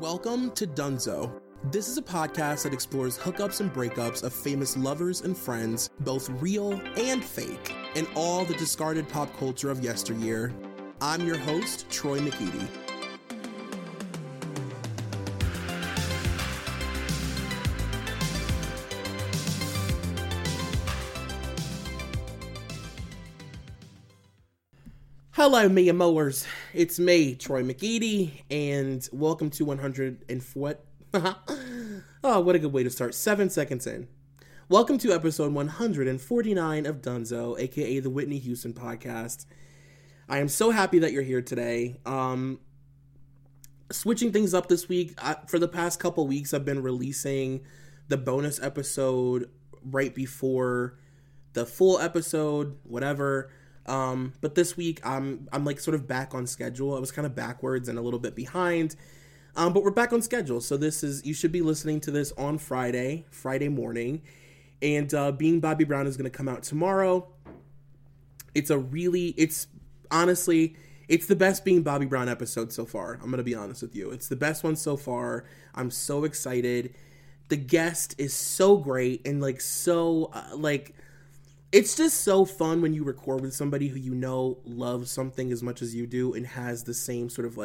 Welcome to Dunzo. This is a podcast that explores hookups and breakups of famous lovers and friends, both real and fake, and all the discarded pop culture of yesteryear. I'm your host, Troy McEady. Hello, Mia Mowers. It's me, Troy McEady, and welcome to 104. Oh, what a good way to start. 7 seconds in. Welcome to episode 149 of Dunzo, aka the Whitney Houston podcast. I am so happy that you're here today. Switching things up this week. For the past couple weeks, I've been releasing the bonus episode right before the full episode, whatever. But this week I'm like sort of back on schedule. I was kind of backwards and a little bit behind, but we're back on schedule. So you should be listening to this on Friday morning, and Being Bobby Brown is going to come out tomorrow. It's the best Being Bobby Brown episode so far. I'm going to be honest with you. It's the best one so far. I'm so excited. The guest is so great and it's just so fun when you record with somebody who you know loves something as much as you do and has the same sort of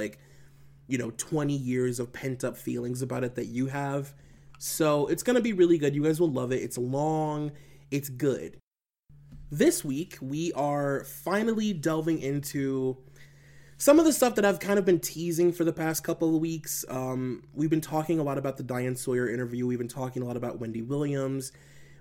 20 years of pent up feelings about it that you have. So it's going to be really good. You guys will love it. It's long. It's good. This week, we are finally delving into some of the stuff that I've kind of been teasing for the past couple of weeks. We've been talking a lot about the Diane Sawyer interview. We've been talking a lot about Wendy Williams.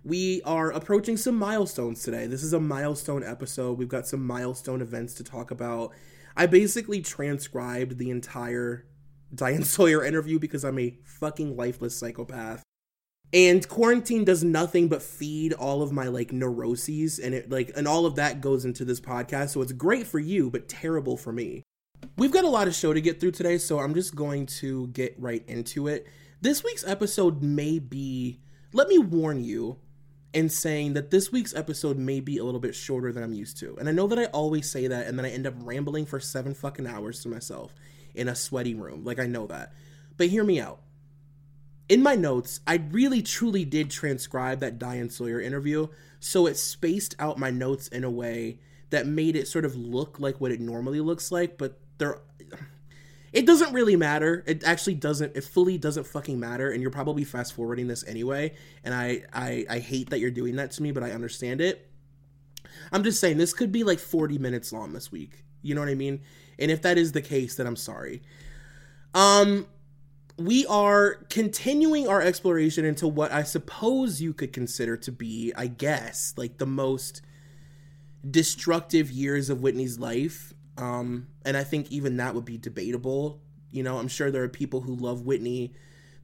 We are approaching some milestones today. This is a milestone episode. We've got some milestone events to talk about. I basically transcribed the entire Diane Sawyer interview because I'm a fucking lifeless psychopath. And quarantine does nothing but feed all of my neuroses and all of that goes into this podcast. So it's great for you, but terrible for me. We've got a lot of show to get through today, so I'm just going to get right into it. This week's episode let me warn you, in saying that this week's episode may be a little bit shorter than I'm used to. And I know that I always say that, and then I end up rambling for 7 fucking hours to myself in a sweaty room. I know that. But hear me out. In my notes, I really truly did transcribe that Diane Sawyer interview, so it spaced out my notes in a way that made it sort of look like what it normally looks like, but it doesn't really matter. It fully doesn't fucking matter. And you're probably fast forwarding this anyway. And I hate that you're doing that to me, but I understand it. I'm just saying this could be 40 minutes long this week. You know what I mean? And if that is the case, then I'm sorry. We are continuing our exploration into what I suppose you could consider to be, I guess, the most destructive years of Whitney's life. And I think even that would be debatable. I'm sure there are people who love Whitney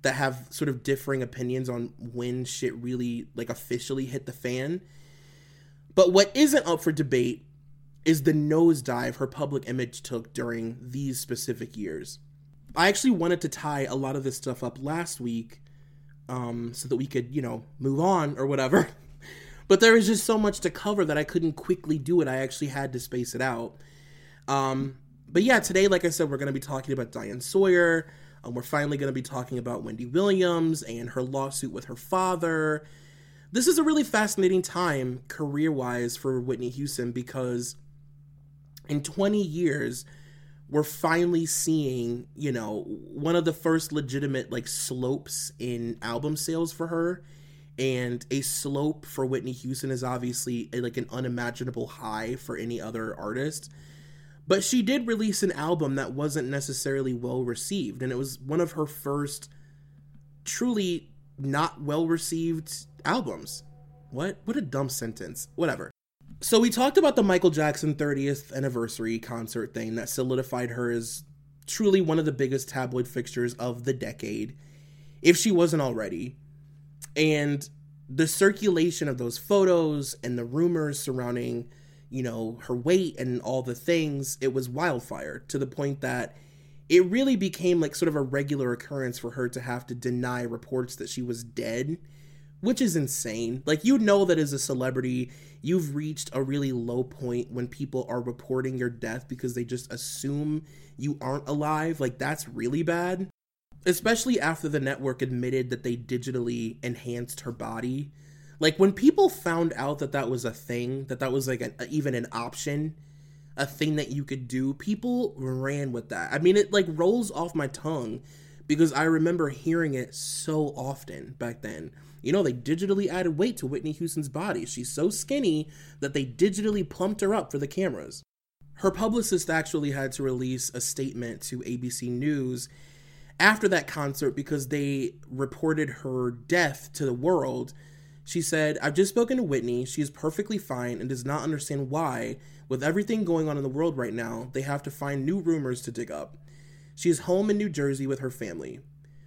that have sort of differing opinions on when shit really officially hit the fan. But what isn't up for debate is the nosedive her public image took during these specific years. I actually wanted to tie a lot of this stuff up last week, so that we could, move on or whatever. But there was just so much to cover that I couldn't quickly do it. I actually had to space it out. But yeah, today, like I said, we're going to be talking about Diane Sawyer. We're finally going to be talking about Wendy Williams and her lawsuit with her father. This is a really fascinating time career-wise for Whitney Houston, because in 20 years, we're finally seeing, one of the first legitimate, slopes in album sales for her. And a slope for Whitney Houston is obviously an unimaginable high for any other artist. But she did release an album that wasn't necessarily well received, and it was one of her first truly not well received albums. What a dumb sentence. Whatever. So we talked about the Michael Jackson 30th anniversary concert thing that solidified her as truly one of the biggest tabloid fixtures of the decade, if she wasn't already. And the circulation of those photos and the rumors surrounding her weight and all the things, it was wildfire, to the point that it really became sort of a regular occurrence for her to have to deny reports that she was dead, which is insane. That as a celebrity, you've reached a really low point when people are reporting your death because they just assume you aren't alive. That's really bad. Especially after the network admitted that they digitally enhanced her body. Like, when people found out that that was a thing, that was, like, even an option, a thing that you could do, people ran with that. I mean, it, like, rolls off my tongue because I remember hearing it so often back then. You know, they digitally added weight to Whitney Houston's body. She's so skinny that they digitally plumped her up for the cameras. Her publicist actually had to release a statement to ABC News after that concert because they reported her death to the world. She said, "I've just spoken to Whitney. She is perfectly fine and does not understand why, with everything going on in the world right now, they have to find new rumors to dig up. She is home in New Jersey with her family."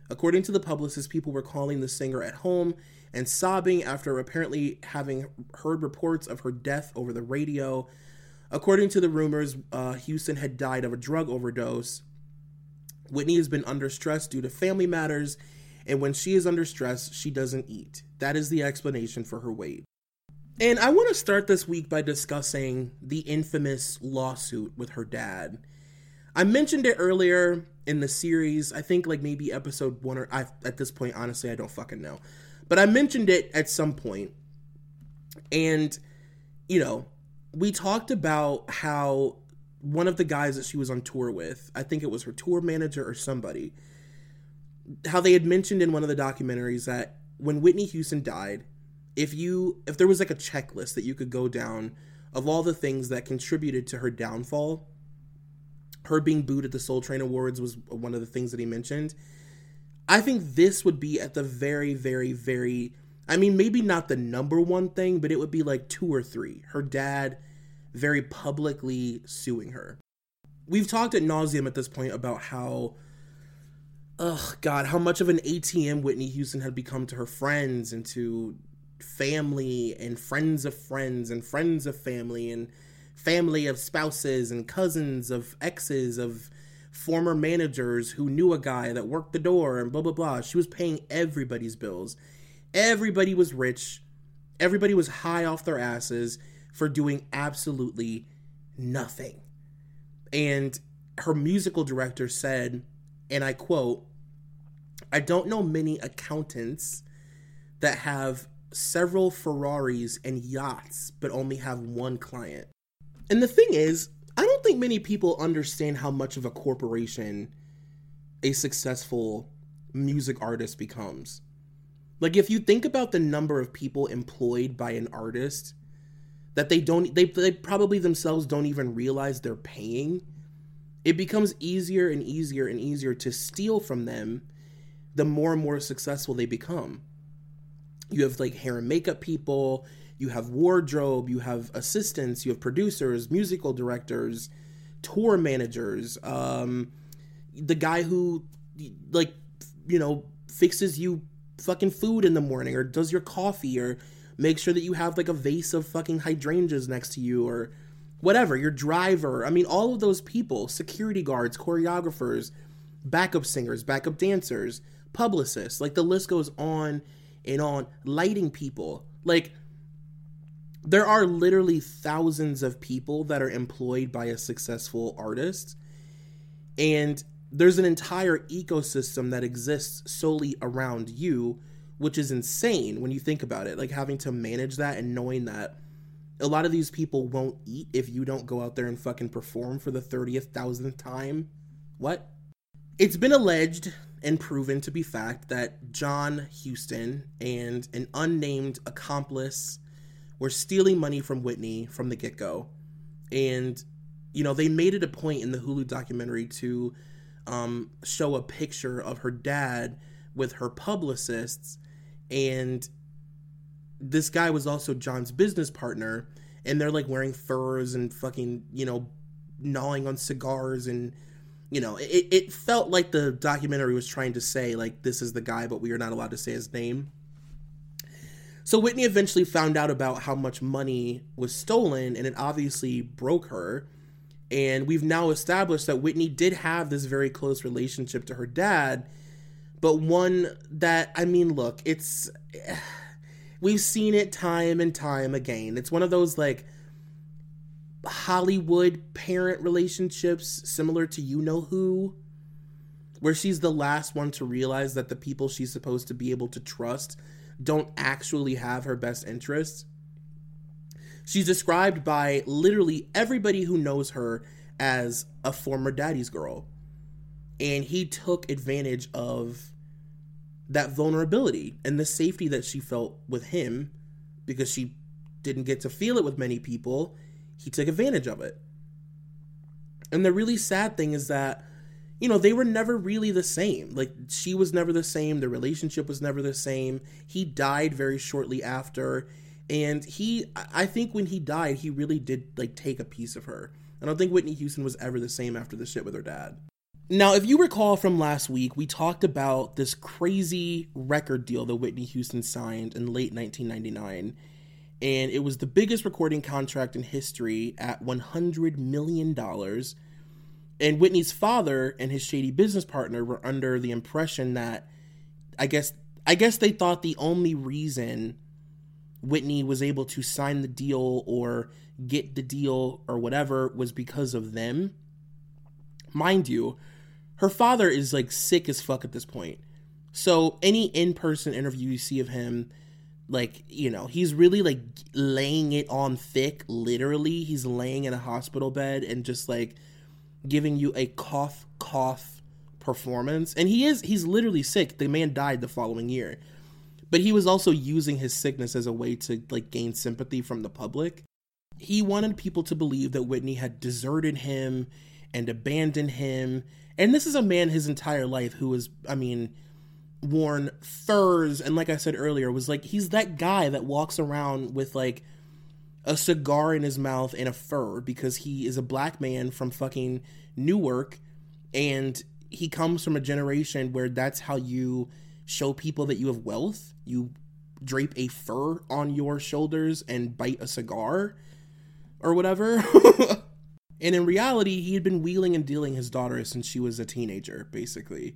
According to the publicist, people were calling the singer at home and sobbing after apparently having heard reports of her death over the radio. According to the rumors, Houston had died of a drug overdose. Whitney has been under stress due to family matters, and when she is under stress, she doesn't eat. That is the explanation for her weight. And I want to start this week by discussing the infamous lawsuit with her dad. I mentioned it earlier in the series. I think like maybe episode one or at this point, honestly, I don't fucking know. But I mentioned it at some point. And, you know, we talked about how one of the guys that she was on tour with, I think it was her tour manager or somebody, how they had mentioned in one of the documentaries that when Whitney Houston died, if there was like a checklist that you could go down of all the things that contributed to her downfall, her being booed at the Soul Train Awards was one of the things that he mentioned. I think this would be at the very, very, very, I mean, maybe not the number one thing, but it would be like two or three. Her dad very publicly suing her. We've talked ad nauseum at this point about how, how much of an ATM Whitney Houston had become to her friends and to family and friends of friends and friends of family and family of spouses and cousins of exes of former managers who knew a guy that worked the door and blah, blah, blah. She was paying everybody's bills. Everybody was rich. Everybody was high off their asses for doing absolutely nothing. And her musical director said, and I quote, "I don't know many accountants that have several Ferraris and yachts, but only have one client." And the thing is, I don't think many people understand how much of a corporation a successful music artist becomes. Like, if you think about the number of people employed by an artist that they probably themselves don't even realize they're paying, it becomes easier and easier and easier to steal from them the more and more successful they become. You have like hair and makeup people, you have wardrobe, you have assistants, you have producers, musical directors, tour managers, the guy who like, you know, fixes you fucking food in the morning or does your coffee or makes sure that you have like a vase of fucking hydrangeas next to you or whatever, your driver. I mean, all of those people, security guards, choreographers, backup singers, backup dancers, publicists, like the list goes on and on, lighting people. Like, there are literally thousands of people that are employed by a successful artist. And there's an entire ecosystem that exists solely around you, which is insane when you think about it, like having to manage that and knowing that a lot of these people won't eat if you don't go out there and fucking perform for the 30,000th time. What? It's been alleged and proven to be fact that John Houston and an unnamed accomplice were stealing money from Whitney from the get-go. And, you know, they made it a point in the Hulu documentary to show a picture of her dad with her publicists, and this guy was also John's business partner, and they're like wearing furs and fucking, you know, gnawing on cigars. And, you know, it felt like the documentary was trying to say, like, this is the guy, but we are not allowed to say his name. So Whitney eventually found out about how much money was stolen, and it obviously broke her. And we've now established that Whitney did have this very close relationship to her dad, but one that, I mean, look, it's... we've seen it time and time again. It's one of those, like, Hollywood parent relationships similar to you-know-who, where she's the last one to realize that the people she's supposed to be able to trust don't actually have her best interests. She's described by literally everybody who knows her as a former daddy's girl. And he took advantage of that vulnerability and the safety that she felt with him, because she didn't get to feel it with many people. He took advantage of it. And the really sad thing is that, you know, they were never really the same. Like, she was never the same. The relationship was never the same. He died very shortly after. And I think when he died, he really did, like, take a piece of her. I don't think Whitney Houston was ever the same after the shit with her dad. Now, if you recall from last week, we talked about this crazy record deal that Whitney Houston signed in late 1999. And it was the biggest recording contract in history at $100 million. And Whitney's father and his shady business partner were under the impression that, I guess they thought the only reason Whitney was able to sign the deal or get the deal or whatever was because of them. Mind you, her father is, like, sick as fuck at this point. So any in-person interview you see of him, like, you know, he's really, like, laying it on thick, literally. He's laying in a hospital bed and just, like, giving you a cough performance. And he's literally sick. The man died the following year. But he was also using his sickness as a way to, like, gain sympathy from the public. He wanted people to believe that Whitney had deserted him and abandoned him. And this is a man his entire life who was, I mean, worn furs. And like I said earlier, was like, he's that guy that walks around with, like, a cigar in his mouth and a fur, because he is a black man from fucking Newark. And he comes from a generation where that's how you show people that you have wealth. You drape a fur on your shoulders and bite a cigar or whatever. And in reality, he had been wheeling and dealing his daughter since she was a teenager, basically.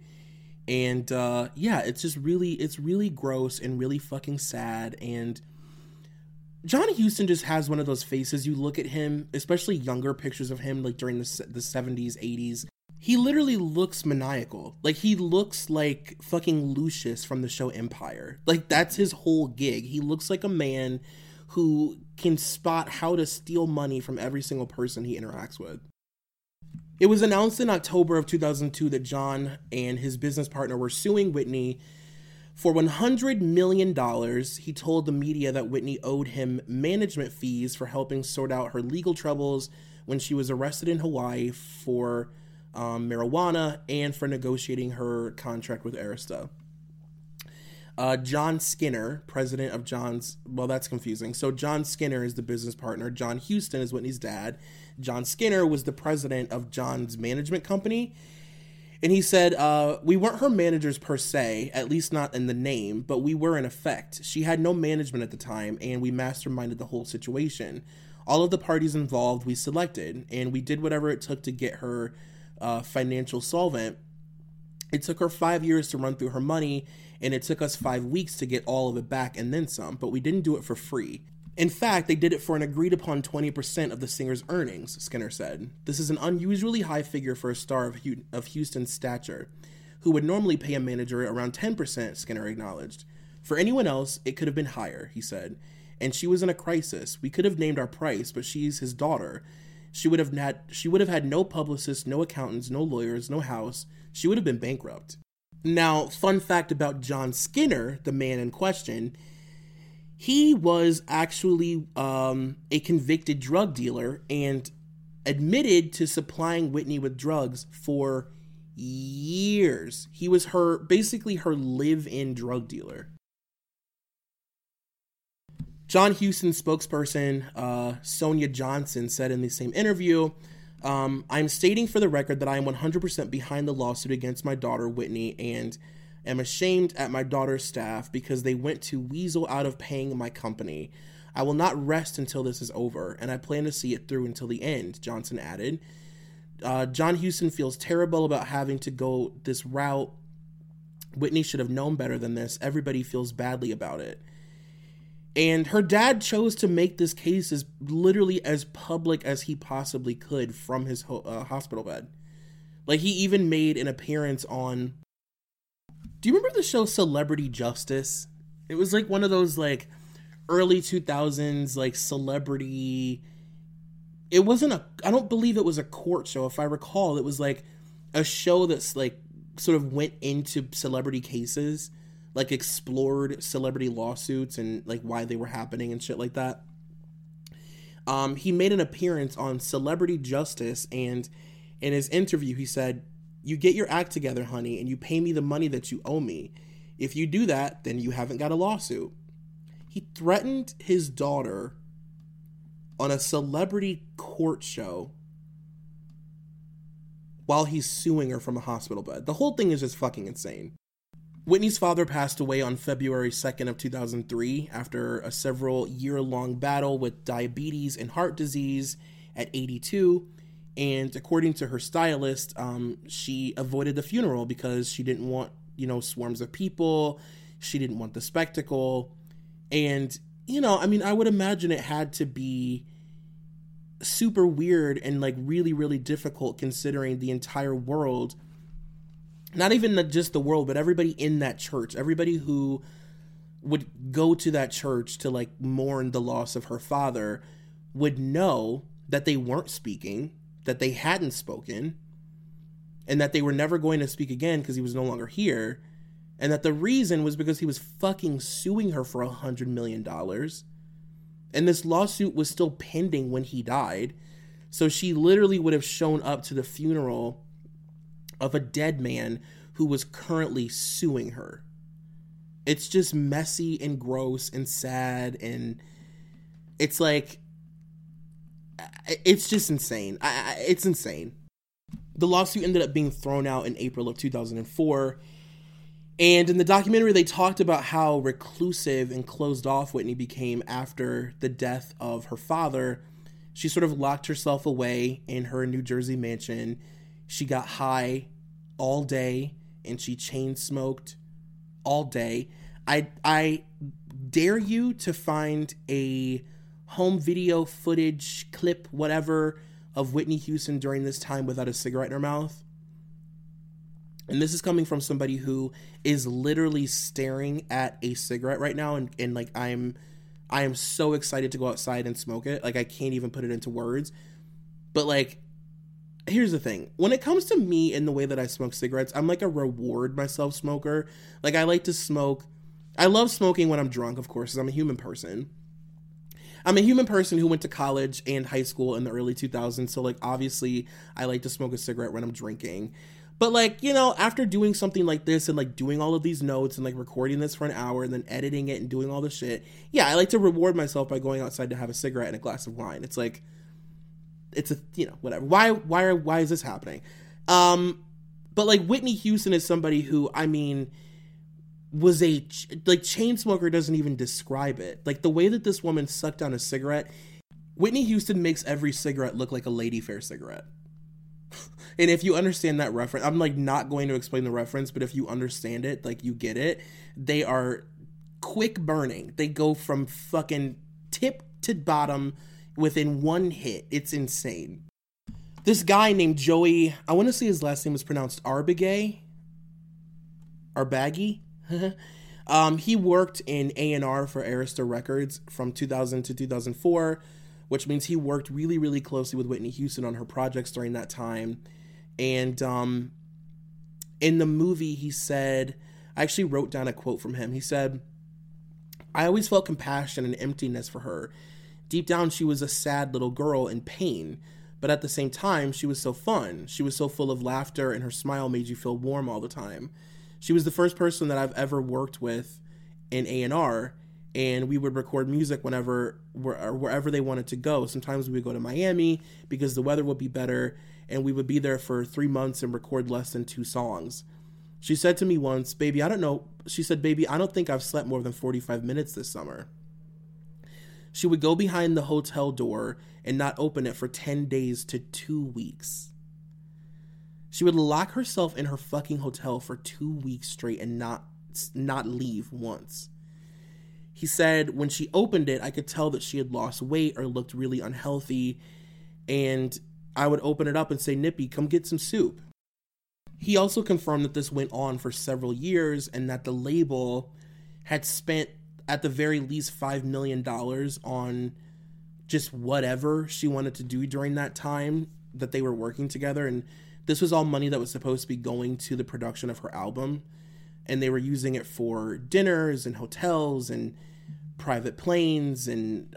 And, yeah, it's just really, it's really gross and really fucking sad. And John Houston just has one of those faces. You look at him, especially younger pictures of him, like, during the 70s, 80s. He literally looks maniacal. Like, he looks like fucking Lucius from the show Empire. Like, that's his whole gig. He looks like a man who can spot how to steal money from every single person he interacts with. It was announced in October of 2002 that John and his business partner were suing Whitney for $100 million. He told the media that Whitney owed him management fees for helping sort out her legal troubles when she was arrested in Hawaii for marijuana and for negotiating her contract with Arista. John Skinner, president of John's... Well, that's confusing. So John Skinner is the business partner. John Houston is Whitney's dad. John Skinner was the president of John's management company. And he said, we weren't her managers per se, at least not in the name, but we were in effect. She had no management at the time, and we masterminded the whole situation. All of the parties involved we selected, and we did whatever it took to get her financial solvent. It took her 5 years to run through her money, and it took us 5 weeks to get all of it back and then some, but we didn't do it for free. In fact, they did it for an agreed-upon 20% of the singer's earnings, Skinner said. This is an unusually high figure for a star of Houston's stature, who would normally pay a manager around 10%, Skinner acknowledged. For anyone else, it could have been higher, he said. And she was in a crisis. We could have named our price, but she's his daughter. She would have had no publicists, no accountants, no lawyers, no house. She would have been bankrupt. Now, fun fact about John Skinner, the man in question, he was actually a convicted drug dealer and admitted to supplying Whitney with drugs for years. He was basically her live-in drug dealer. John Houston's spokesperson, Sonia Johnson, said in the same interview, I'm stating for the record that I am 100% behind the lawsuit against my daughter, Whitney, and am ashamed at my daughter's staff because they went to weasel out of paying my company. I will not rest until this is over, and I plan to see it through until the end, Johnson added. John Houston feels terrible about having to go this route. Whitney should have known better than this. Everybody feels badly about it. And her dad chose to make this case as literally as public as he possibly could from his hospital bed. Like, he even made an appearance on... Do you remember the show Celebrity Justice? It was, like, one of those, like, early 2000s, like, celebrity... It wasn't a... I don't believe it was a court show. If I recall, it was, like, a show that's, like, sort of went into celebrity cases. Like, explored celebrity lawsuits and, like, why they were happening and shit like that. He made an appearance on Celebrity Justice, and in his interview, he said, "You get your act together, honey, and you pay me the money that you owe me. If you do that, then you haven't got a lawsuit." He threatened his daughter on a celebrity court show while he's suing her from a hospital bed. The whole thing is just fucking insane. Whitney's father passed away on February 2nd of 2003 after a several year-long battle with diabetes and heart disease at 82. And according to her stylist, she avoided the funeral because she didn't want, you know, swarms of people. She didn't want the spectacle. And, you know, I mean, I would imagine it had to be super weird and, like, really, really difficult considering the entire world... Not even just the world, but everybody in that church, everybody who would go to that church to, like, mourn the loss of her father would know that they weren't speaking, that they hadn't spoken, and that they were never going to speak again because he was no longer here, and that the reason was because he was fucking suing her for $100 million, and this lawsuit was still pending when he died, so she literally would have shown up to the funeral of a dead man who was currently suing her. It's just messy and gross and sad, and it's like, it's just insane. It's insane. The lawsuit ended up being thrown out in April of 2004, and in the documentary they talked about how reclusive and closed off Whitney became after the death of her father. She sort of locked herself away in her New Jersey mansion. She got high all day, and she chain smoked all day. I dare you to find a home video footage clip, whatever, of Whitney Houston during this time without a cigarette in her mouth. And this is coming from somebody who is literally staring at a cigarette right now, and like, I am so excited to go outside and smoke it. Like, I can't even put it into words. But, like, here's the thing. When it comes to me and the way that I smoke cigarettes, I'm like a reward myself smoker. Like, I like to smoke. I love smoking when I'm drunk, of course, because I'm a human person. I'm a human person who went to college and high school in the early 2000s. So, like, obviously, I like to smoke a cigarette when I'm drinking. But, like, you know, after doing something like this and, like, doing all of these notes and, like, recording this for an hour and then editing it and doing all this shit, yeah, I like to reward myself by going outside to have a cigarette and a glass of wine. It's like... it's a, you know, whatever. Why is this happening? But, like, Whitney Houston is somebody who, I mean, was a, like, chain smoker doesn't even describe it. Like, the way that this woman sucked down a cigarette, Whitney Houston makes every cigarette look like a Ladyfair cigarette. And if you understand that reference, I'm, like, not going to explain the reference, but if you understand it, like, you get it. They are quick burning. They go from fucking tip to bottom within one hit. It's insane. This guy named Joey, I want to say his last name was pronounced Arbaghi. He worked in A&R for Arista Records from 2000 to 2004, which means he worked really, really closely with Whitney Houston on her projects during that time. And in the movie, he said, I actually wrote down a quote from him. He said, "I always felt compassion and emptiness for her. Deep down, she was a sad little girl in pain, but at the same time, she was so fun. She was so full of laughter, and her smile made you feel warm all the time. She was the first person that I've ever worked with in A&R, and we would record music wherever they wanted to go. Sometimes we would go to Miami because the weather would be better, and we would be there for 3 months and record less than 2 songs. She said to me once, "Baby, I don't think I've slept more than 45 minutes this summer." She would go behind the hotel door and not open it for 10 days to 2 weeks. She would lock herself in her fucking hotel for 2 weeks straight and not leave once. He said, when she opened it, I could tell that she had lost weight or looked really unhealthy. And I would open it up and say, "Nippy, come get some soup." He also confirmed that this went on for several years and that the label had spent at the very least $5 million on just whatever she wanted to do during that time that they were working together. And this was all money that was supposed to be going to the production of her album. And they were using it for dinners and hotels and private planes and,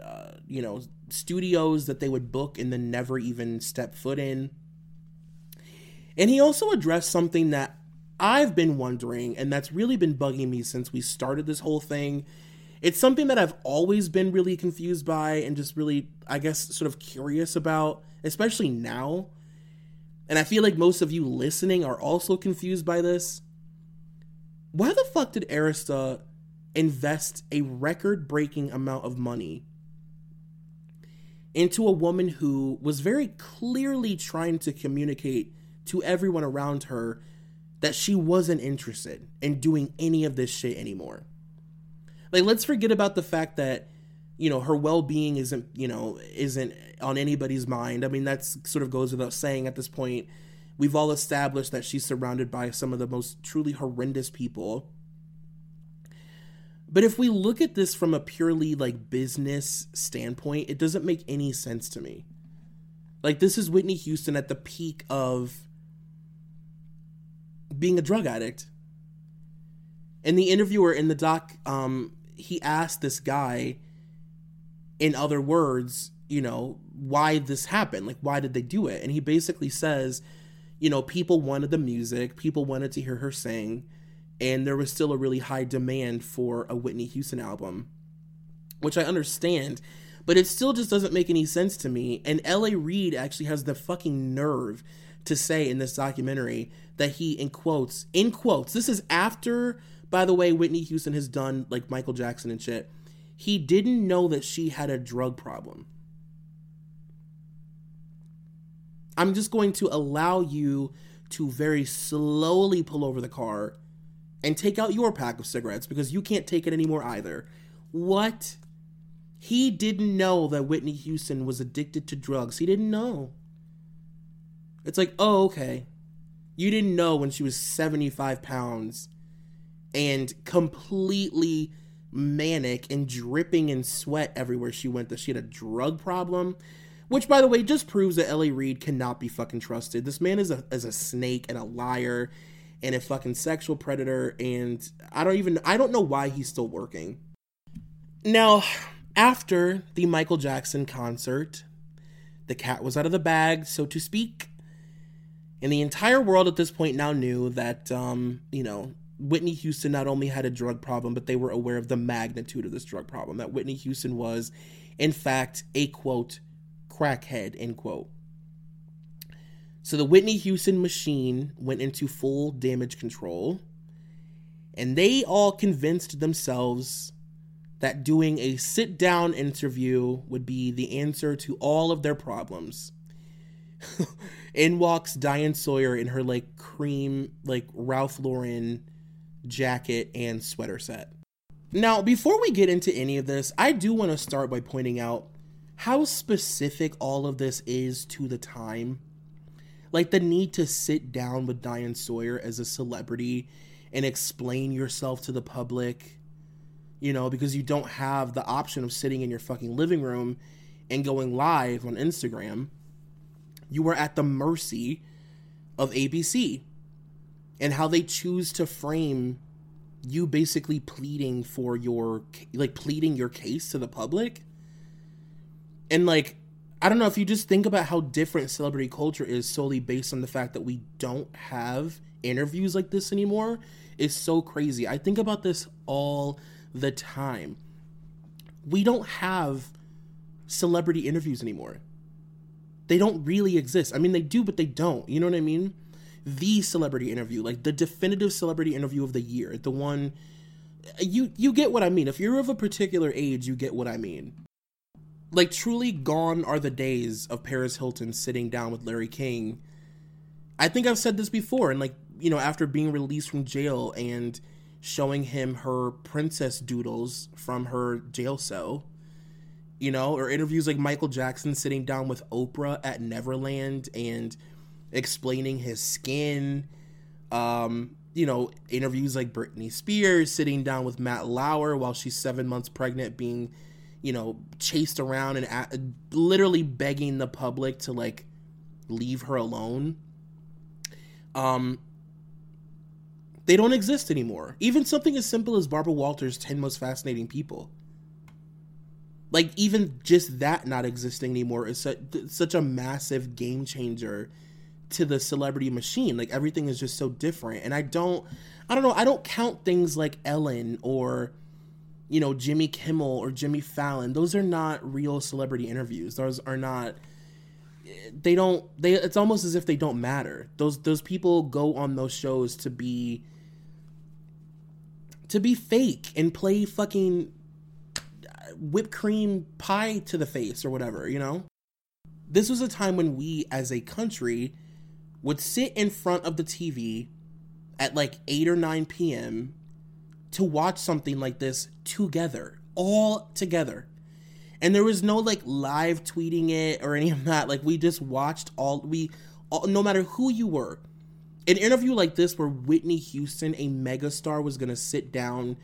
studios that they would book and then never even step foot in. And he also addressed something that I've been wondering, and that's really been bugging me since we started this whole thing. It's something that I've always been really confused by and just really, I guess, sort of curious about, especially now. And I feel like most of you listening are also confused by this. Why the fuck did Arista invest a record-breaking amount of money into a woman who was very clearly trying to communicate to everyone around her that she wasn't interested in doing any of this shit anymore? Like, let's forget about the fact that, her well-being isn't on anybody's mind. I mean, that sort of goes without saying at this point. We've all established that she's surrounded by some of the most truly horrendous people. But if we look at this from a purely, business standpoint, it doesn't make any sense to me. This is Whitney Houston at the peak of being a drug addict. And the interviewer in the doc, he asked this guy, in other words, why this happened. Why did they do it? And he basically says, people wanted the music. People wanted to hear her sing. And there was still a really high demand for a Whitney Houston album, which I understand. But it still just doesn't make any sense to me. And L.A. Reid actually has the fucking nerve to say in this documentary that he, in quotes, this is after, by the way, Whitney Houston has done Michael Jackson and shit. He didn't know that she had a drug problem. I'm just going to allow you to very slowly pull over the car and take out your pack of cigarettes because you can't take it anymore either. What? He didn't know that Whitney Houston was addicted to drugs. He didn't know. It's okay. You didn't know when she was 75 pounds and completely manic and dripping in sweat everywhere she went that she had a drug problem. Which, by the way, just proves that L.A. Reid cannot be fucking trusted. This man is a snake and a liar and a fucking sexual predator. And I don't know why he's still working. Now, after the Michael Jackson concert, the cat was out of the bag, so to speak. And the entire world at this point now knew that, Whitney Houston not only had a drug problem, but they were aware of the magnitude of this drug problem. That Whitney Houston was, in fact, a, quote, crackhead, end quote. So the Whitney Houston machine went into full damage control. And they all convinced themselves that doing a sit-down interview would be the answer to all of their problems. In walks Diane Sawyer in her, cream, Ralph Lauren jacket and sweater set. Now, before we get into any of this, I do want to start by pointing out how specific all of this is to the time. The need to sit down with Diane Sawyer as a celebrity and explain yourself to the public, because you don't have the option of sitting in your fucking living room and going live on Instagram. You were at the mercy of ABC and how they choose to frame you basically pleading for your, pleading your case to the public. And, I don't know if you just think about how different celebrity culture is solely based on the fact that we don't have interviews like this anymore. It's so crazy. I think about this all the time. We don't have celebrity interviews anymore. They don't really exist. I mean, they do, but they don't. You know what I mean? The celebrity interview, the definitive celebrity interview of the year, the one, you get what I mean. If you're of a particular age, you get what I mean. Truly gone are the days of Paris Hilton sitting down with Larry King. I think I've said this before. And, after being released from jail and showing him her princess doodles from her jail cell, or interviews like Michael Jackson sitting down with Oprah at Neverland and explaining his skin, You know, interviews like Britney Spears, sitting down with Matt Lauer while she's 7 months pregnant, being, you know, chased around and literally begging the public to, like, leave her alone. They don't exist anymore. Even something as simple as Barbara Walters' 10 Most Fascinating People. Like, even just that not existing anymore is such a massive game changer to the celebrity machine. Like, everything is just so different. And I don't know, I don't count things like Ellen or, you know, Jimmy Kimmel or Jimmy Fallon. Those are not real celebrity interviews. Those are not... it's almost as if they don't matter. Those people go on those shows to be fake and play fucking whipped cream pie to the face or whatever, you know? This was a time when we as a country would sit in front of the TV at like 8 or 9 p.m. to watch something like this together, all together. And there was no like live tweeting it or any of that. Like, we just watched no matter who you were. An interview like this where Whitney Houston, a megastar, was going to sit down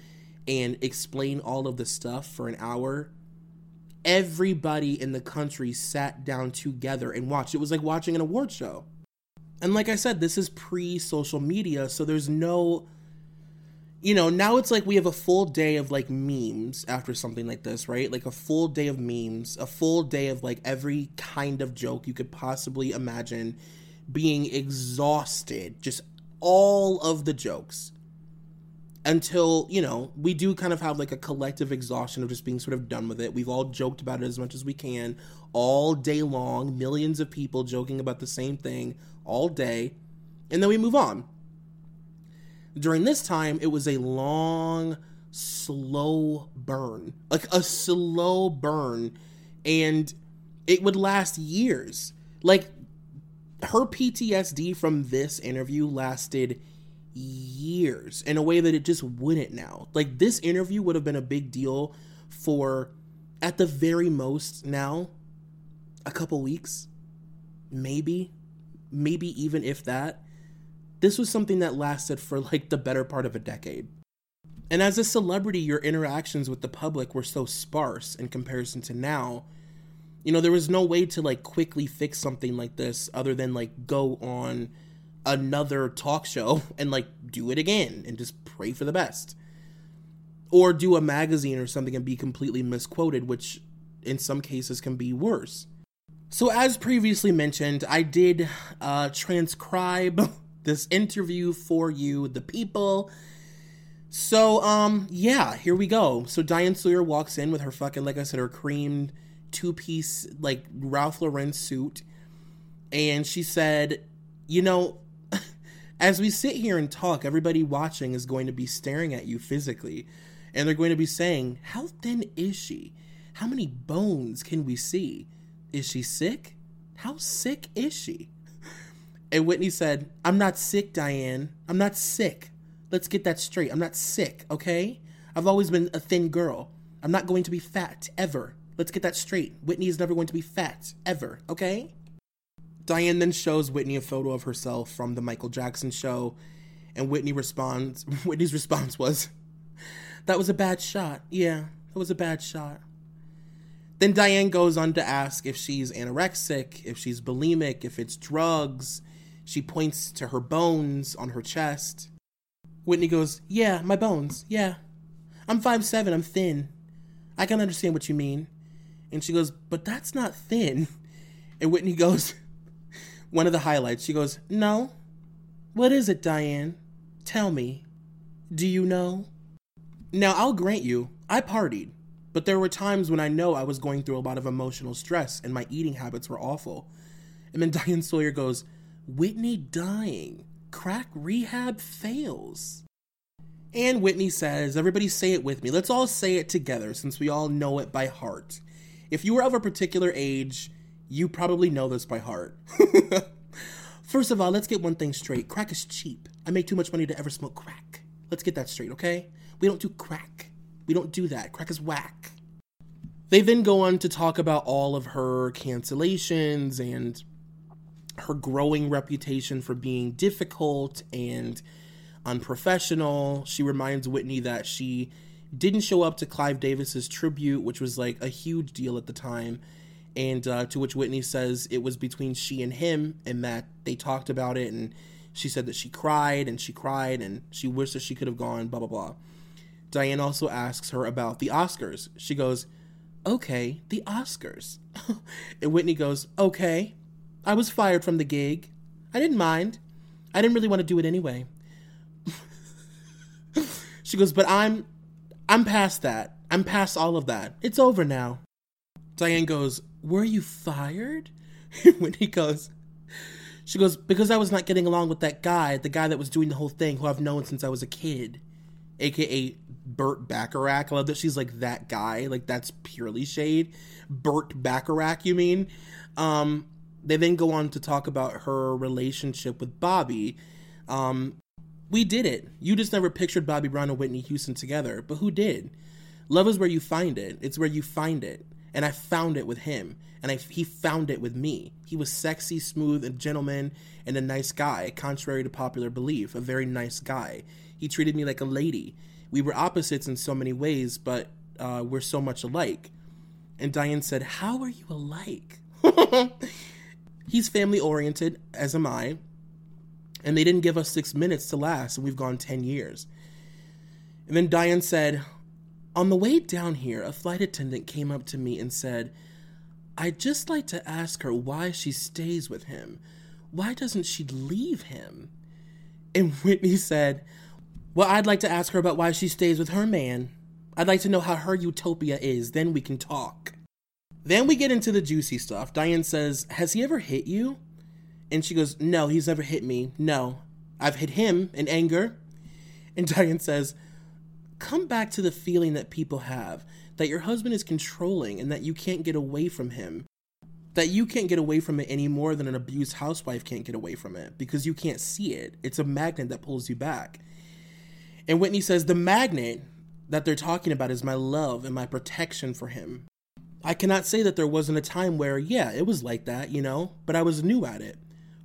and explain all of the stuff for an hour. Everybody in the country sat down together and watched. It was like watching an award show. And like I said, this is pre-social media, so there's no, you know, now it's like we have a full day of like memes after something like this, right? Like a full day of memes, a full day of like every kind of joke you could possibly imagine, being exhausted, just all of the jokes. Until, you know, we do kind of have like a collective exhaustion of just being sort of done with it. We've all joked about it as much as we can all day long. Millions of people joking about the same thing all day. And then we move on. During this time, it was a long, slow burn. Like a slow burn. And it would last years. Like, her PTSD from this interview lasted years in a way that it just wouldn't now. Like, this interview would have been a big deal for, at the very most now, a couple weeks, maybe even if that. This was something that lasted for like the better part of a decade. And as a celebrity, your interactions with the public were so sparse in comparison to now. You know, there was no way to like quickly fix something like this other than like go on another talk show and like do it again and just pray for the best, or do a magazine or something and be completely misquoted, which in some cases can be worse. So as previously mentioned, I did transcribe this interview for you, the people. So yeah, here we go. So Diane Sawyer walks in with her fucking, like I said, her creamed two-piece like Ralph Lauren suit, and she said, you know, as we sit here and talk, everybody watching is going to be staring at you physically, and they're going to be saying, how thin is she? How many bones can we see? Is she sick? How sick is she? And Whitney said, I'm not sick, Diane. I'm not sick. Let's get that straight. I'm not sick, okay? I've always been a thin girl. I'm not going to be fat, ever. Let's get that straight. Whitney is never going to be fat, ever, okay? Diane then shows Whitney a photo of herself from the Michael Jackson show, and Whitney's response was, that was a bad shot. Yeah, that was a bad shot. Then Diane goes on to ask if she's anorexic, if she's bulimic, if it's drugs. She points to her bones on her chest. Whitney goes, yeah, my bones, yeah. I'm 5'7", I'm thin. I can understand what you mean. And she goes, but that's not thin. And Whitney goes... One of the highlights, she goes, no? What is it, Diane? Tell me. Do you know? Now, I'll grant you, I partied, but there were times when I know I was going through a lot of emotional stress and my eating habits were awful. And then Diane Sawyer goes, Whitney dying. Crack rehab fails. And Whitney says, everybody say it with me. Let's all say it together since we all know it by heart. If you were of a particular age... you probably know this by heart. First of all, let's get one thing straight. Crack is cheap. I make too much money to ever smoke crack. Let's get that straight, okay? We don't do crack. We don't do that. Crack is whack. They then go on to talk about all of her cancellations and her growing reputation for being difficult and unprofessional. She reminds Whitney that she didn't show up to Clive Davis's tribute, which was like a huge deal at the time. And to which Whitney says it was between she and him, and that they talked about it. And she said that she cried and she wished that she could have gone, blah, blah, blah. Diane also asks her about the Oscars. She goes, okay, the Oscars. And Whitney goes, okay, I was fired from the gig. I didn't mind. I didn't really want to do it anyway. She goes, but I'm past that. I'm past all of that. It's over now. Diane goes, were you fired? Whitney goes, she goes, because I was not getting along with that guy, the guy that was doing the whole thing, who I've known since I was a kid, a.k.a. Burt Bacharach. I love that she's like that guy. Like, that's purely shade. Burt Bacharach, you mean? They then go on to talk about her relationship with Bobby. We did it. You just never pictured Bobby Brown and Whitney Houston together, but who did? Love is where you find it. It's where you find it. And I found it with him, and he found it with me. He was sexy, smooth, a gentleman, and a nice guy, contrary to popular belief, a very nice guy. He treated me like a lady. We were opposites in so many ways, but we're so much alike. And Diane said, how are you alike? He's family-oriented, as am I. And they didn't give us 6 minutes to last, and we've gone 10 years. And then Diane said, on the way down here, a flight attendant came up to me and said, I'd just like to ask her why she stays with him. Why doesn't she leave him? And Whitney said, well, I'd like to ask her about why she stays with her man. I'd like to know how her utopia is. Then we can talk. Then we get into the juicy stuff. Diane says, has he ever hit you? And she goes, no, he's never hit me. No, I've hit him in anger. And Diane says, come back to the feeling that people have, that your husband is controlling and that you can't get away from him, that you can't get away from it any more than an abused housewife can't get away from it because you can't see it. It's a magnet that pulls you back. And Whitney says, the magnet that they're talking about is my love and my protection for him. I cannot say that there wasn't a time where, yeah, it was like that, you know, but I was new at it.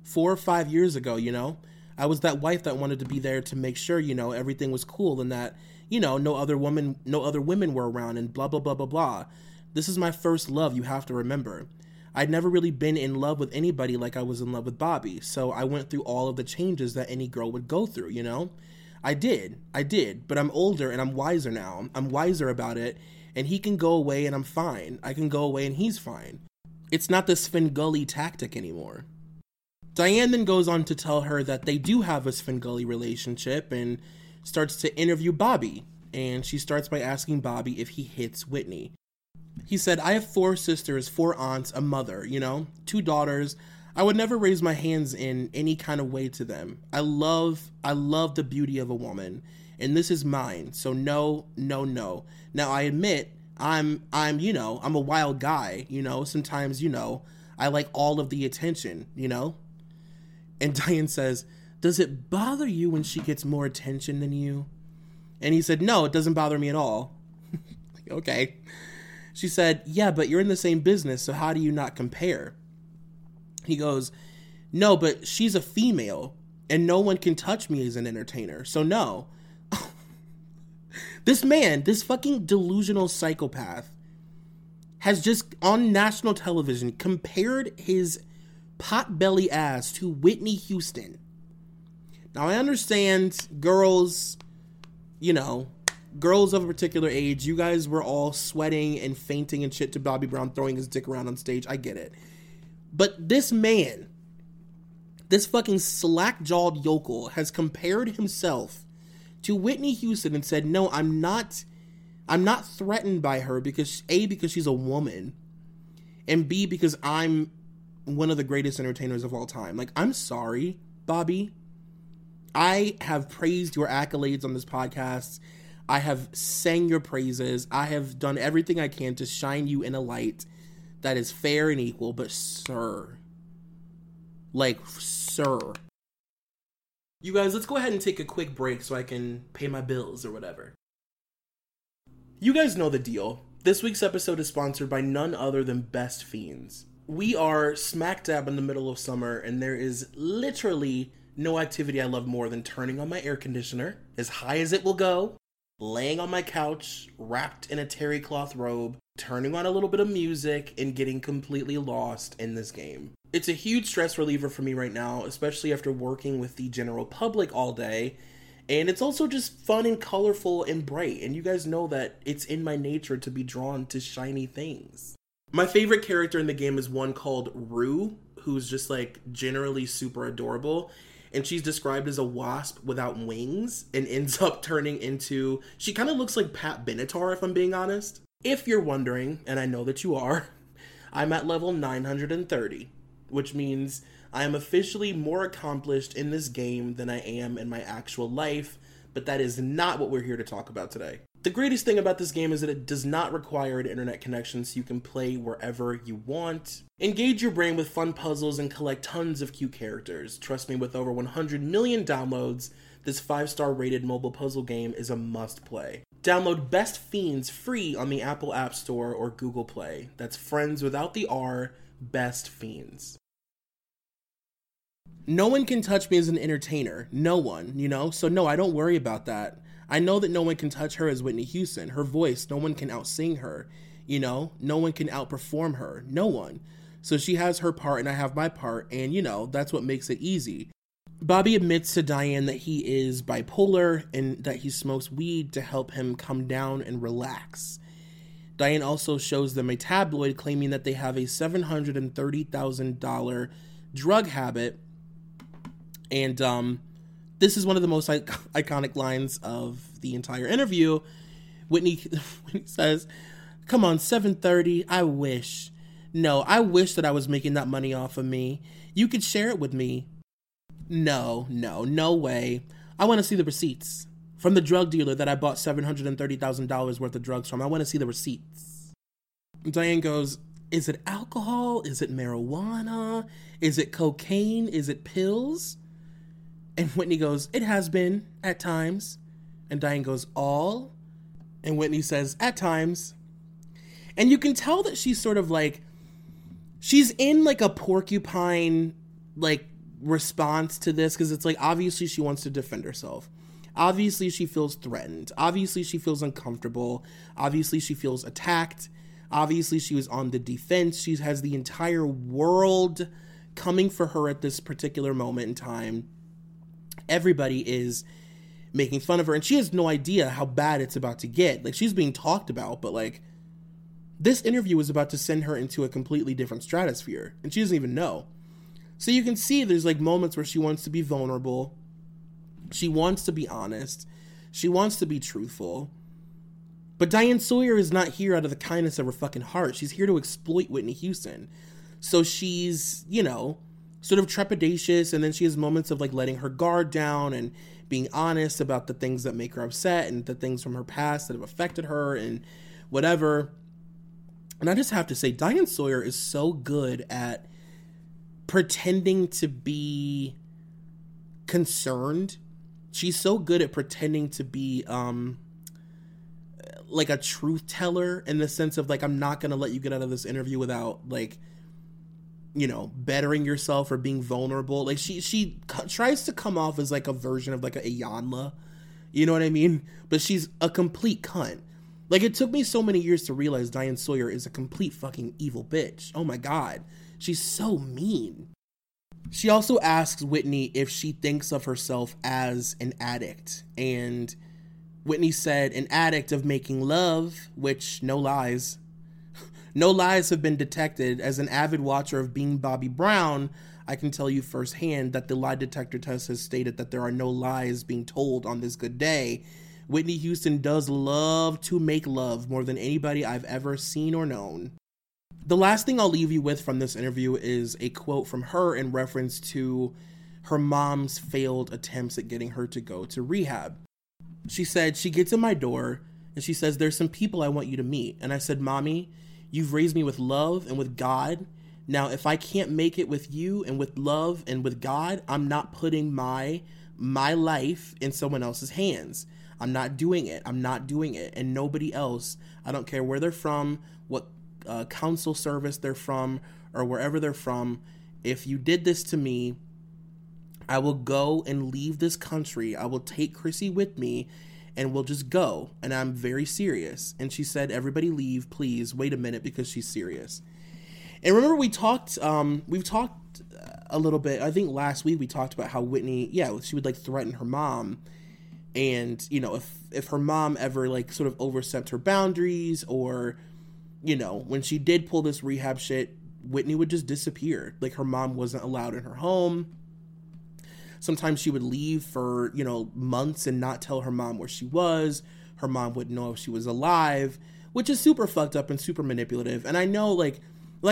4 or 5 years ago, you know, I was that wife that wanted to be there to make sure, you know, everything was cool and that, you know, no other women were around and blah, blah, blah, blah, blah. This is my first love. You have to remember, I'd never really been in love with anybody like I was in love with Bobby. So I went through all of the changes that any girl would go through, you know, I did, but I'm older and I'm wiser now. I'm wiser about it, and he can go away and I'm fine. I can go away and he's fine. It's not this Fingully tactic anymore. Diane then goes on to tell her that they do have a Svengali relationship and starts to interview Bobby. And she starts by asking Bobby if he hits Whitney. He said, I have 4 sisters, 4 aunts, a mother, you know, 2 daughters. I would never raise my hands in any kind of way to them. I love the beauty of a woman. And this is mine. So no, no, no. Now I admit I'm, you know, I'm a wild guy, you know, sometimes, you know, I like all of the attention, you know. And Diane says, does it bother you when she gets more attention than you? And he said, no, it doesn't bother me at all. Like, okay. She said, yeah, but you're in the same business, so how do you not compare? He goes, no, but she's a female, and no one can touch me as an entertainer, so no. This man, this fucking delusional psychopath, has just, on national television, compared his potbelly ass to Whitney Houston. Now I understand girls, you know, girls of a particular age, you guys were all sweating and fainting and shit to Bobby Brown throwing his dick around on stage. I get it. But this man, this fucking slack-jawed yokel has compared himself to Whitney Houston and said, no, I'm not threatened by her because A, because she's a woman, and B, because I'm one of the greatest entertainers of all time. Like, I'm sorry, Bobby. I have praised your accolades on this podcast. I have sang your praises. I have done everything I can to shine you in a light that is fair and equal, but sir. You guys, let's go ahead and take a quick break so I can pay my bills or whatever. You guys know the deal. This week's episode is sponsored by none other than Best Fiends. we are smack dab in the middle of summer, and there is literally no activity I love more than turning on my air conditioner as high as it will go, laying on my couch, wrapped in a terry cloth robe, turning on a little bit of music, and getting completely lost in this game. It's a huge stress reliever for me right now, especially after working with the general public all day. And it's also just fun and colorful and bright, and you guys know that it's in my nature to be drawn to shiny things. My favorite character in the game is one called Rue, who's just like generally super adorable, and she's described as a wasp without wings and ends up turning into, she kind of looks like Pat Benatar, if I'm being honest. If you're wondering, and I know that you are, I'm at level 930, which means I am officially more accomplished in this game than I am in my actual life, but that is not what we're here to talk about today. The greatest thing about this game is that it does not require an internet connection, so you can play wherever you want. Engage your brain with fun puzzles and collect tons of cute characters. Trust me, with over 100 million downloads, this 5-star rated mobile puzzle game is a must play. Download Best Fiends free on the Apple App Store or Google Play. That's friends without the R, Best Fiends. No one can touch me as an entertainer. No one, you know? So no, I don't worry about that. I know that no one can touch her as Whitney Houston. Her voice, no one can outsing her, you know? No one can outperform her. No one. So she has her part and I have my part, and, you know, that's what makes it easy. Bobby admits to Diane that he is bipolar and that he smokes weed to help him come down and relax. Diane also shows them a tabloid claiming that they have a $730,000 drug habit. And this is one of the most iconic lines of the entire interview. Whitney says, "Come on, 730, I wish. No, I wish that I was making that money off of me. You could share it with me. No way. I want to see the receipts from the drug dealer that I bought $730,000 worth of drugs from. I want to see the receipts." Diane goes, "Is it alcohol? Is it marijuana? Is it cocaine? Is it pills?" And Whitney goes, "It has been, at times." And Diane goes, "All?" And Whitney says, "At times." And you can tell that she's sort of like, she's in like a porcupine, like, response to this, because it's like, obviously she wants to defend herself. Obviously she feels threatened. Obviously she feels uncomfortable. Obviously she feels attacked. Obviously she was on the defense. She has the entire world coming for her at this particular moment in time. Everybody is making fun of her, and she has no idea how bad it's about to get. Like, she's being talked about, but like, this interview is about to send her into a completely different stratosphere, and she doesn't even know. So you can see there's like moments where she wants to be vulnerable. She wants to be honest. She wants to be truthful. But Diane Sawyer is not here out of the kindness of her fucking heart. She's here to exploit Whitney Houston. So she's, you know, sort of trepidatious, and then she has moments of like letting her guard down and being honest about the things that make her upset and the things from her past that have affected her and whatever. And I just have to say, Diane Sawyer is so good at pretending to be concerned. She's so good at pretending to be like a truth teller, in the sense of like, I'm not going to let you get out of this interview without, like, you know, bettering yourself or being vulnerable. Like, she tries to come off as like a version of like a Iyanla, you know what I mean? But she's a complete cunt. Like, it took me so many years to realize Diane Sawyer is a complete fucking evil bitch. Oh my God. She's so mean. She also asks Whitney if she thinks of herself as an addict. And Whitney said, "An addict of making love, which, no lies. No lies have been detected. As an avid watcher of Being Bobby Brown, I can tell you firsthand that the lie detector test has stated that there are no lies being told on this good day. Whitney Houston does love to make love more than anybody I've ever seen or known." The last thing I'll leave you with from this interview is a quote from her in reference to her mom's failed attempts at getting her to go to rehab. She said, "She gets in my door and she says, 'There's some people I want you to meet.' And I said, 'Mommy, you've raised me with love and with God. Now, if I can't make it with you and with love and with God, I'm not putting my life in someone else's hands. I'm not doing it. I'm not doing it. And nobody else, I don't care where they're from, what council service they're from, or wherever they're from, if you did this to me, I will go and leave this country. I will take Chrissy with me and we'll just go. And I'm very serious. And she said, everybody leave, please. Wait a minute, because she's serious. And remember, we talked, we've talked a little bit. I think last week we talked about how Whitney, she would like threaten her mom. And, you know, if her mom ever like sort of overstepped her boundaries, or, you know, when she did pull this rehab shit, Whitney would just disappear. Like, her mom wasn't allowed in her home. Sometimes she would leave for, you know, months and not tell her mom where she was. Her mom wouldn't know if she was alive, which is super fucked up and super manipulative. And I know, like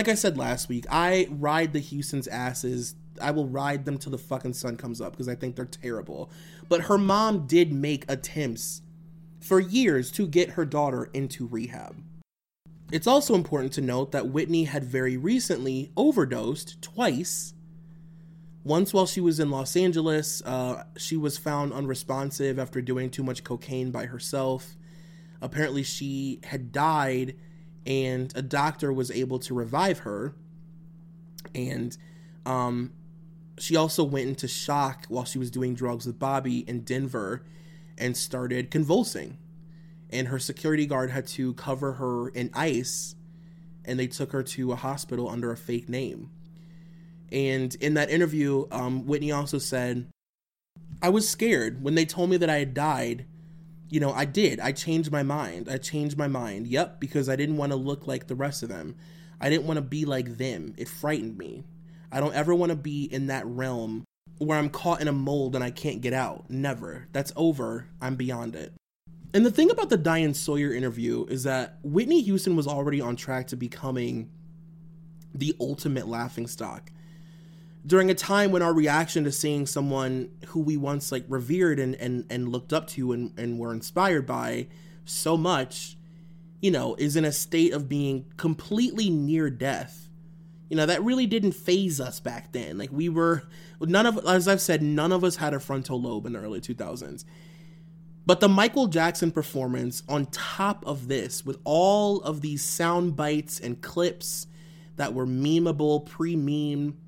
I said last week, I ride the Houstons' asses. I will ride them till the fucking sun comes up because I think they're terrible. But her mom did make attempts for years to get her daughter into rehab. It's also important to note that Whitney had very recently overdosed twice. Once while she was in Los Angeles, she was found unresponsive after doing too much cocaine by herself. Apparently she had died and a doctor was able to revive her. And she also went into shock while she was doing drugs with Bobby in Denver and started convulsing. And her security guard had to cover her in ice and they took her to a hospital under a fake name. And in that interview, Whitney also said, I was scared when they told me that I had died. You know, I did. I changed my mind. Yep, because I didn't want to look like the rest of them. I didn't want to be like them. It frightened me. I don't ever want to be in that realm where I'm caught in a mold and I can't get out. Never. That's over. I'm beyond it. And the thing about the Diane Sawyer interview is that Whitney Houston was already on track to becoming the ultimate laughingstock. During a time when our reaction to seeing someone who we once like revered and looked up to and were inspired by so much, you know, is in a state of being completely near death. You know, that really didn't phase us back then. Like, we were, none of us had a frontal lobe in the early 2000s. But the Michael Jackson performance on top of this, with all of these sound bites and clips that were memeable, pre-meme,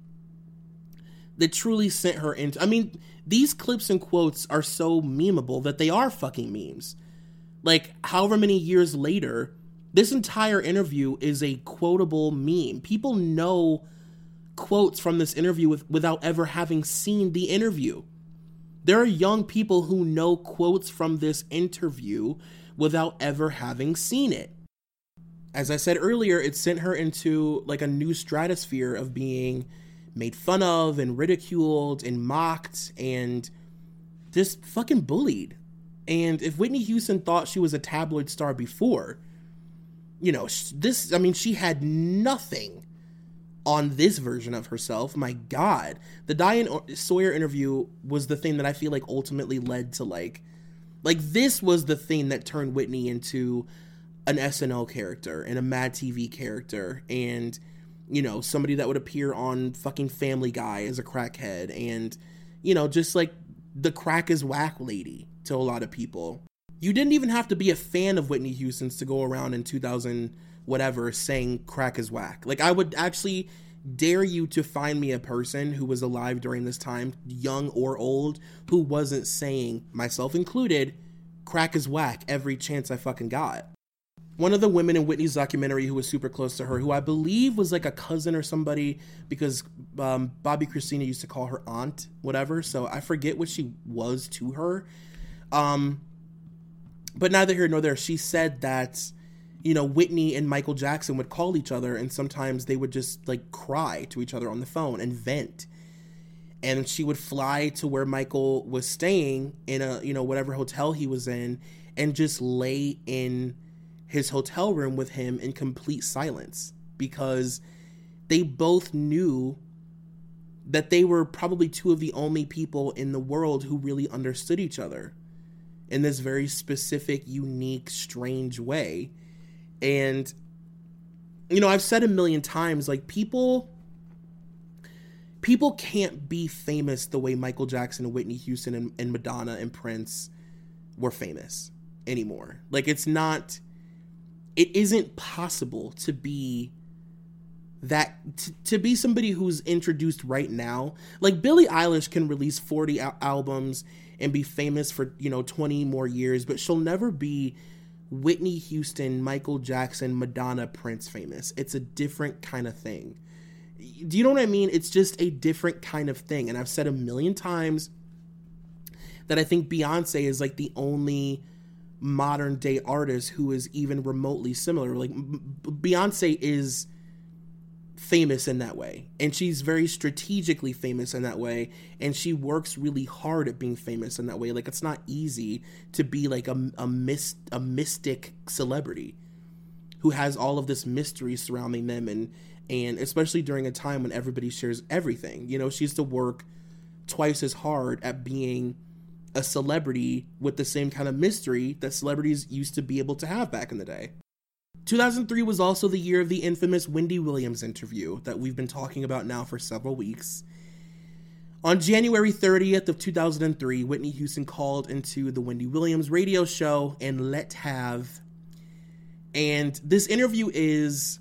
that truly sent her into... I mean, these clips and quotes are so memeable that they are fucking memes. Like, however many years later, this entire interview is a quotable meme. People know quotes from this interview without ever having seen the interview. There are young people who know quotes from this interview without ever having seen it. As I said earlier, it sent her into, like, a new stratosphere of being made fun of and ridiculed and mocked and just fucking bullied. And if Whitney Houston thought she was a tabloid star before, you know, this, I mean, she had nothing on this version of herself. My God, the Diane Sawyer interview was the thing that I feel like ultimately led to like this was the thing that turned Whitney into an SNL character and a Mad TV character and, you know, somebody that would appear on fucking Family Guy as a crackhead and, you know, just like the crack is whack lady to a lot of people. You didn't even have to be a fan of Whitney Houston's to go around in 2000 whatever saying crack is whack. Like, I would actually dare you to find me a person who was alive during this time, young or old, who wasn't saying, myself included, crack is whack every chance I fucking got. One of the women in Whitney's documentary who was super close to her, who I believe was like a cousin or somebody, because Bobbi Kristina used to call her aunt, whatever. So I forget what she was to her. But neither here nor there. She said that, you know, Whitney and Michael Jackson would call each other and sometimes they would just like cry to each other on the phone and vent. And she would fly to where Michael was staying in a, you know, whatever hotel he was in and just lay in his hotel room with him in complete silence because they both knew that they were probably two of the only people in the world who really understood each other in this very specific, unique, strange way. And, you know, I've said a million times, like, people can't be famous the way Michael Jackson and Whitney Houston and Madonna and Prince were famous anymore. Like, it isn't possible to be that to be somebody who's introduced right now, like Billie Eilish can release 40 albums and be famous for, you know, 20 more years, but she'll never be Whitney Houston, Michael Jackson, Madonna, Prince famous. It's a different kind of thing. Do you know what I mean? It's just a different kind of thing. And I've said a million times that I think Beyonce is like the only modern day artist who is even remotely similar. Like Beyonce is famous in that way, and she's very strategically famous in that way, and she works really hard at being famous in that way. Like, it's not easy to be like a mystic celebrity who has all of this mystery surrounding them, and especially during a time when everybody shares everything. You know, she used to work twice as hard at being a celebrity with the same kind of mystery that celebrities used to be able to have back in the day. 2003 was also the year of the infamous Wendy Williams interview that we've been talking about now for several weeks. On January 30th of 2003, Whitney Houston called into the Wendy Williams radio show and Let Have. And this interview is,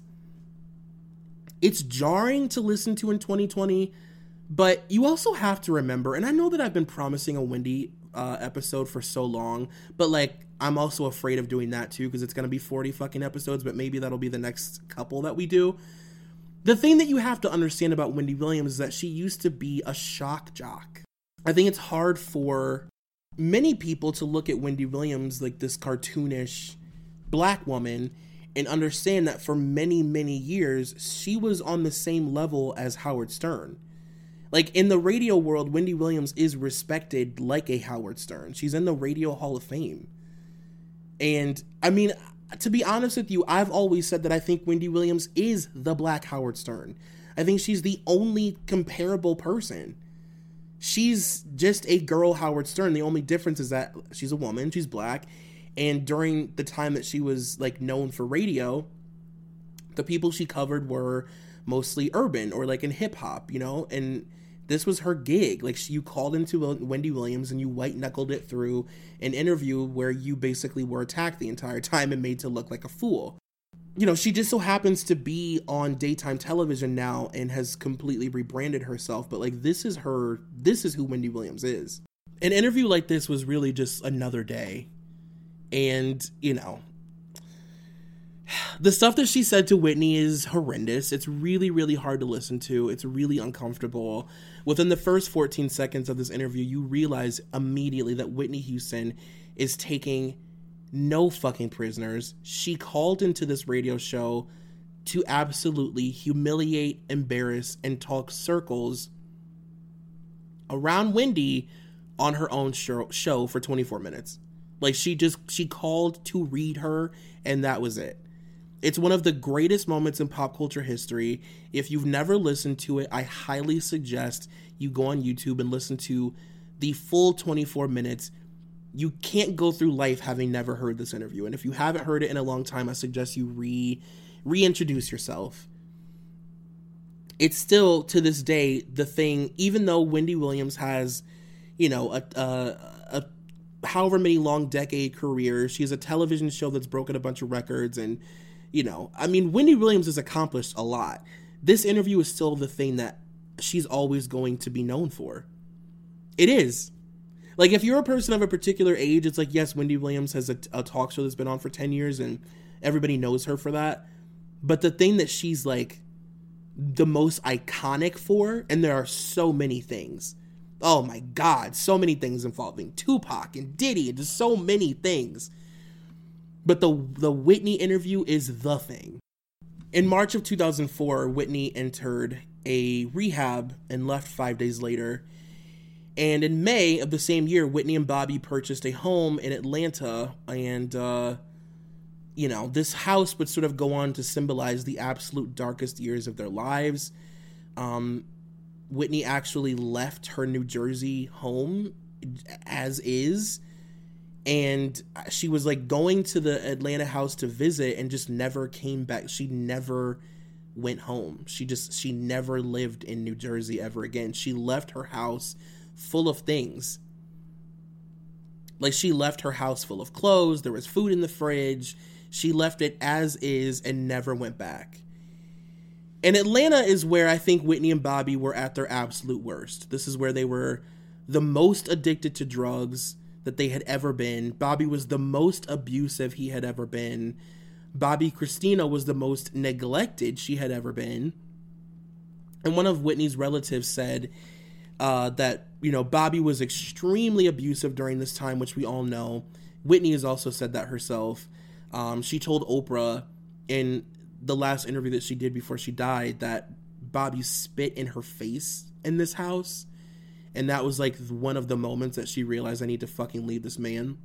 it's jarring to listen to in 2020, but you also have to remember, and I know that I've been promising a Wendy episode for so long, but like, I'm also afraid of doing that too, because it's going to be 40 fucking episodes, but maybe that'll be the next couple that we do. The thing that you have to understand about Wendy Williams is that she used to be a shock jock. I think it's hard for many people to look at Wendy Williams like this cartoonish black woman and understand that for many, many years, she was on the same level as Howard Stern. Like, in the radio world, Wendy Williams is respected like a Howard Stern. She's in the Radio Hall of Fame. And, I mean, to be honest with you, I've always said that I think Wendy Williams is the black Howard Stern. I think she's the only comparable person. She's just a girl Howard Stern. The only difference is that she's a woman, she's black, and during the time that she was, like, known for radio, the people she covered were mostly urban or, like, in hip-hop, you know, and this was her gig. Like, you called into Wendy Williams and you white-knuckled it through an interview where you basically were attacked the entire time and made to look like a fool. You know, she just so happens to be on daytime television now and has completely rebranded herself. But, like, this is her, this is who Wendy Williams is. An interview like this was really just another day. And, you know, the stuff that she said to Whitney is horrendous. It's really, really hard to listen to. It's really uncomfortable. Within the first 14 seconds of this interview, you realize immediately that Whitney Houston is taking no fucking prisoners. She called into this radio show to absolutely humiliate, embarrass, and talk circles around Wendy on her own show for 24 minutes. Like, she called to read her, and that was it. It's one of the greatest moments in pop culture history. If you've never listened to it, I highly suggest you go on YouTube and listen to the full 24 minutes. You can't go through life having never heard this interview. And if you haven't heard it in a long time, I suggest you reintroduce yourself. It's still, to this day, the thing, even though Wendy Williams has, you know, a however many long decade career, she has a television show that's broken a bunch of records, and, you know, I mean, Wendy Williams has accomplished a lot. This interview is still the thing that she's always going to be known for. It is. Like, if you're a person of a particular age, it's like, yes, Wendy Williams has a talk show that's been on for 10 years and everybody knows her for that. But the thing that she's, like, the most iconic for, and there are so many things. Oh my God, so many things involving Tupac and Diddy and just so many things. But the Whitney interview is the thing. In March of 2004, Whitney entered a rehab and left 5 days later. And in May of the same year, Whitney and Bobby purchased a home in Atlanta. And, you know, this house would sort of go on to symbolize the absolute darkest years of their lives. Whitney actually left her New Jersey home as is, and she was, like, going to the Atlanta house to visit and just never came back. She never went home. She never lived in New Jersey ever again. She left her house full of things. Like, she left her house full of clothes. There was food in the fridge. She left it as is and never went back. And Atlanta is where I think Whitney and Bobby were at their absolute worst. This is where they were the most addicted to drugs that they had ever been. Bobby was the most abusive he had ever been. Bobbi Kristina was the most neglected she had ever been. And one of Whitney's relatives said that, you know, Bobby was extremely abusive during this time, which we all know. Whitney has also said that herself. She told Oprah in the last interview that she did before she died that Bobby spit in her face in this house. And that was like one of the moments that she realized, I need to fucking leave this man.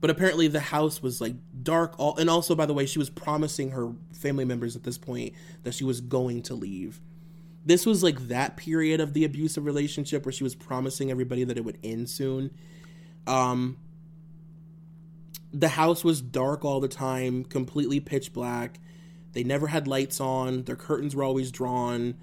But apparently the house was like dark. And also, by the way, she was promising her family members at this point that she was going to leave. This was like that period of the abusive relationship where she was promising everybody that it would end soon. The house was dark all the time, completely pitch black. They never had lights on. Their curtains were always drawn.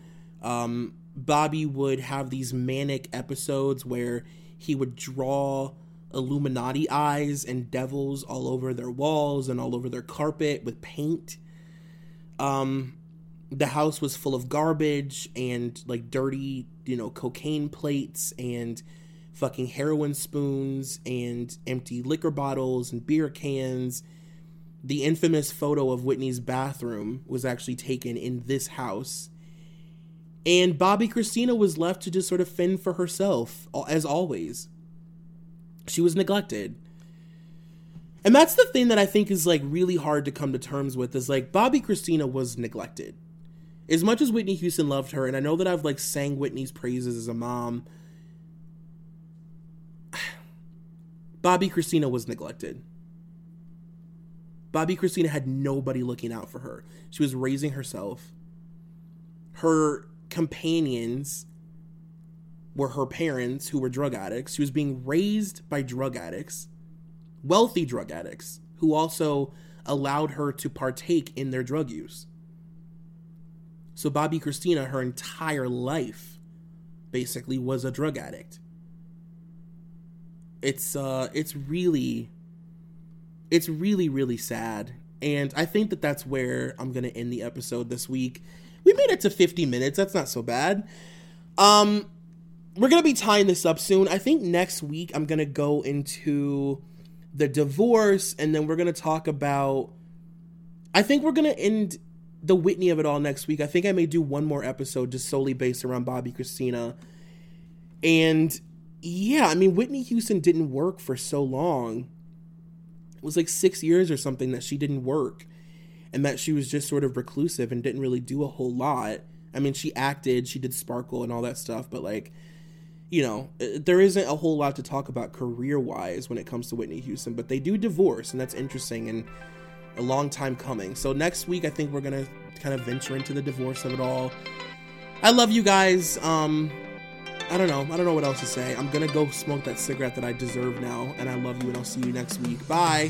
Bobby would have these manic episodes where he would draw Illuminati eyes and devils all over their walls and all over their carpet with paint. The house was full of garbage and like dirty, you know, cocaine plates and fucking heroin spoons and empty liquor bottles and beer cans. The infamous photo of Whitney's bathroom was actually taken in this house. And Bobbi Kristina was left to just sort of fend for herself, as always. She was neglected. And that's the thing that I think is like really hard to come to terms with, is like Bobbi Kristina was neglected. As much as Whitney Houston loved her, and I know that I've like sang Whitney's praises as a mom, Bobbi Kristina was neglected. Bobbi Kristina had nobody looking out for her. She was raising herself. Her companions were her parents, who were drug addicts. She was being raised by drug addicts, wealthy drug addicts, who also allowed her to partake in their drug use. So Bobbi Kristina, her entire life, basically was a drug addict. It's really sad. And I think that that's where I'm going to end the episode this week. We made it to 50 minutes. That's not so bad. We're going to be tying this up soon. I think next week I'm going to go into the divorce, and then we're going to talk about, I think we're going to end the Whitney of it all next week. I think I may do one more episode just solely based around Bobbi Kristina. And yeah, I mean, Whitney Houston didn't work for so long. It was like 6 years or something that she didn't work, and that she was just sort of reclusive and didn't really do a whole lot. I mean, she acted, she did Sparkle and all that stuff, but like, you know, there isn't a whole lot to talk about career-wise when it comes to Whitney Houston, but they do divorce, and that's interesting and a long time coming. So next week, I think we're going to kind of venture into the divorce of it all. I love you guys. I don't know what else to say. I'm going to go smoke that cigarette that I deserve now, and I love you, and I'll see you next week. Bye.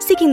Seeking